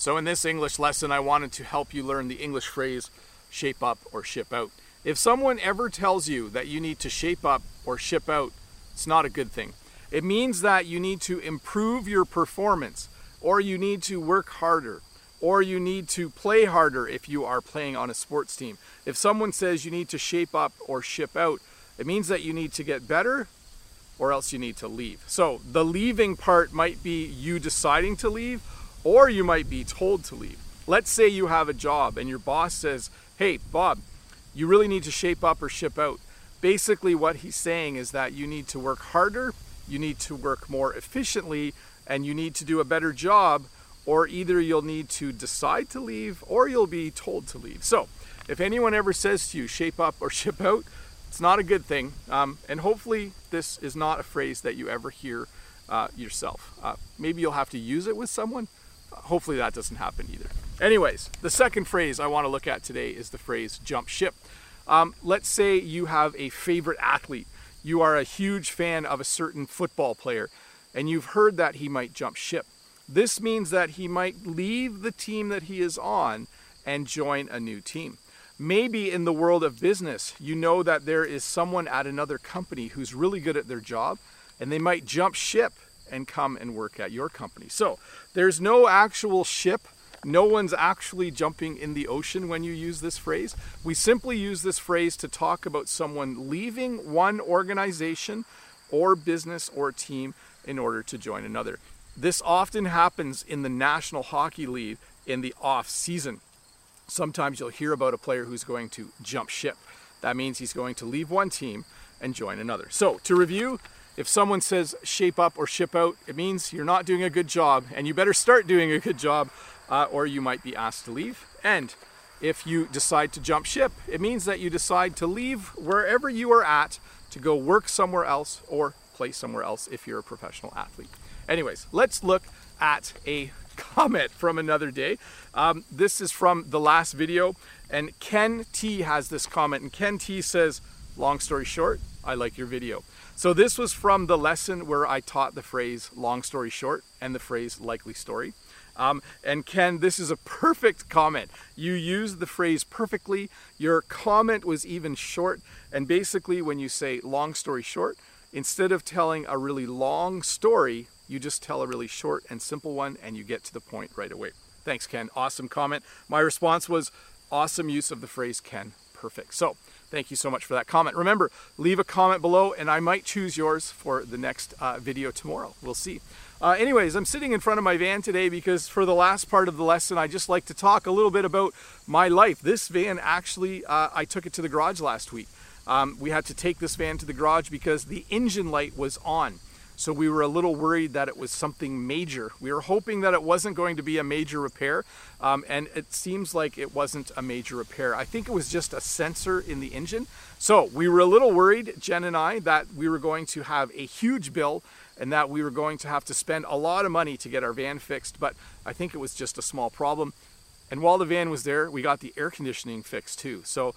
So in this English lesson, I wanted to help you learn the English phrase, shape up or ship out. If someone ever tells you that you need to shape up or ship out, it's not a good thing. It means that you need to improve your performance, or you need to work harder, or you need to play harder if you are playing on a sports team. If someone says you need to shape up or ship out, it means that you need to get better or else you need to leave. So the leaving part might be you deciding to leave, or you might be told to leave. Let's say you have a job and your boss says, hey, Bob, you really need to shape up or ship out. Basically what he's saying is that you need to work harder, you need to work more efficiently, and you need to do a better job, or either you'll need to decide to leave or you'll be told to leave. So if anyone ever says to you, shape up or ship out, it's not a good thing. And hopefully this is not a phrase that you ever hear yourself. Maybe you'll have to use it with someone. Hopefully that doesn't happen either. Anyways, the second phrase I want to look at today is the phrase jump ship. Let's say you have a favorite athlete. You are a huge fan of a certain football player and you've heard that he might jump ship. This means that he might leave the team that he is on and join a new team. Maybe in the world of business, you know that there is someone at another company who's really good at their job, and they might jump ship and come and work at your company. So there's no actual ship. No one's actually jumping in the ocean when you use this phrase. We simply use this phrase to talk about someone leaving one organization or business or team in order to join another. This often happens in the National Hockey League in the off season. Sometimes you'll hear about a player who's going to jump ship. That means he's going to leave one team and join another. So to review, if someone says shape up or ship out, it means you're not doing a good job and you better start doing a good job or you might be asked to leave. And if you decide to jump ship, it means that you decide to leave wherever you are at to go work somewhere else or play somewhere else if you're a professional athlete. Anyways, let's look at a comment from another day. This is from the last video, and Ken T has this comment, and Ken T says, long story short, I like your video. So this was from the lesson where I taught the phrase long story short and the phrase likely story. And Ken, this is a perfect comment. You used the phrase perfectly. Your comment was even short. And basically when you say long story short, instead of telling a really long story, you just tell a really short and simple one and you get to the point right away. Thanks, Ken. Awesome comment. My response was awesome use of the phrase, Ken. Perfect. So thank you so much for that comment. Remember, leave a comment below and I might choose yours for the next video tomorrow. We'll see. Anyways, I'm sitting in front of my van today because for the last part of the lesson, I just like to talk a little bit about my life. This van actually, I took it to the garage last week. We had to take this van to the garage because the engine light was on. So we were a little worried that it was something major. We were hoping that it wasn't going to be a major repair, and it seems like it wasn't a major repair. I think it was just a sensor in the engine. So we were a little worried, Jen and I, that we were going to have a huge bill and that we were going to have to spend a lot of money to get our van fixed, but I think it was just a small problem. And while the van was there, we got the air conditioning fixed too. So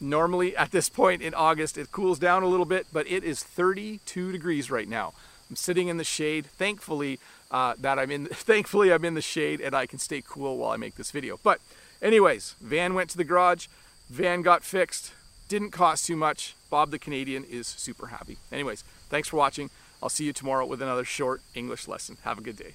normally at this point in August, it cools down a little bit, but it is 32 degrees right now. I'm sitting in the shade. Thankfully I'm in the shade and I can stay cool while I make this video. But anyways, van went to the garage, van got fixed, didn't cost too much. Bob the Canadian is super happy. Anyways, thanks for watching. I'll see you tomorrow with another short English lesson. Have a good day.